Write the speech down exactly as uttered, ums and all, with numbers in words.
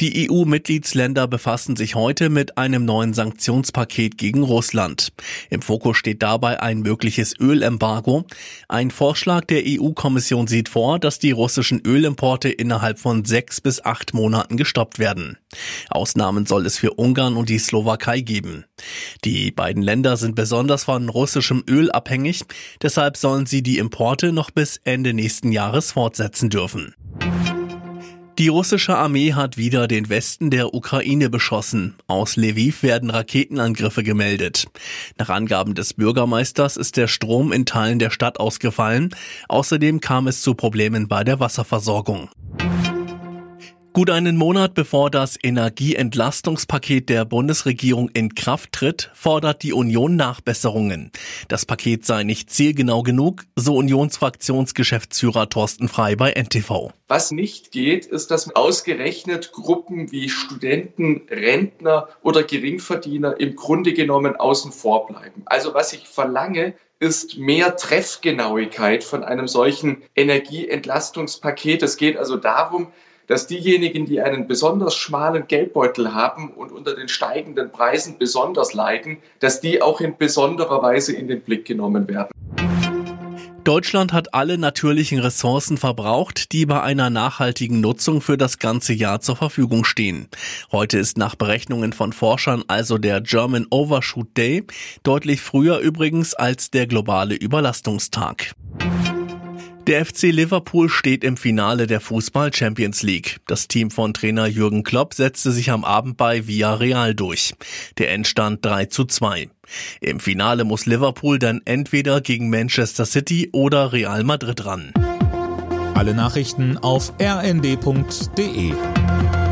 Die E U-Mitgliedsländer befassen sich heute mit einem neuen Sanktionspaket gegen Russland. Im Fokus steht dabei ein mögliches Ölembargo. Ein Vorschlag der E U-Kommission sieht vor, dass die russischen Ölimporte innerhalb von sechs bis acht Monaten gestoppt werden. Ausnahmen soll es für Ungarn und die Slowakei geben. Die beiden Länder sind besonders von russischem Öl abhängig, deshalb sollen sie die Importe noch bis Ende nächsten Jahres fortsetzen dürfen. Die russische Armee hat wieder den Westen der Ukraine beschossen. Aus Lwiw werden Raketenangriffe gemeldet. Nach Angaben des Bürgermeisters ist der Strom in Teilen der Stadt ausgefallen. Außerdem kam es zu Problemen bei der Wasserversorgung. Gut einen Monat bevor das Energieentlastungspaket der Bundesregierung in Kraft tritt, fordert die Union Nachbesserungen. Das Paket sei nicht zielgenau genug, so Unionsfraktionsgeschäftsführer Thorsten Frei bei N T V. Was nicht geht, ist, dass ausgerechnet Gruppen wie Studenten, Rentner oder Geringverdiener im Grunde genommen außen vor bleiben. Also was ich verlange, ist mehr Treffgenauigkeit von einem solchen Energieentlastungspaket. Es geht also darum, dass diejenigen, die einen besonders schmalen Geldbeutel haben und unter den steigenden Preisen besonders leiden, dass die auch in besonderer Weise in den Blick genommen werden. Deutschland hat alle natürlichen Ressourcen verbraucht, die bei einer nachhaltigen Nutzung für das ganze Jahr zur Verfügung stehen. Heute ist nach Berechnungen von Forschern also der German Overshoot Day, deutlich früher übrigens als der globale Überlastungstag. Der F C Liverpool steht im Finale der Fußball-Champions League. Das Team von Trainer Jürgen Klopp setzte sich am Abend bei Villarreal durch. Der Endstand drei zu zwei. Im Finale muss Liverpool dann entweder gegen Manchester City oder Real Madrid ran. Alle Nachrichten auf r n d punkt d e.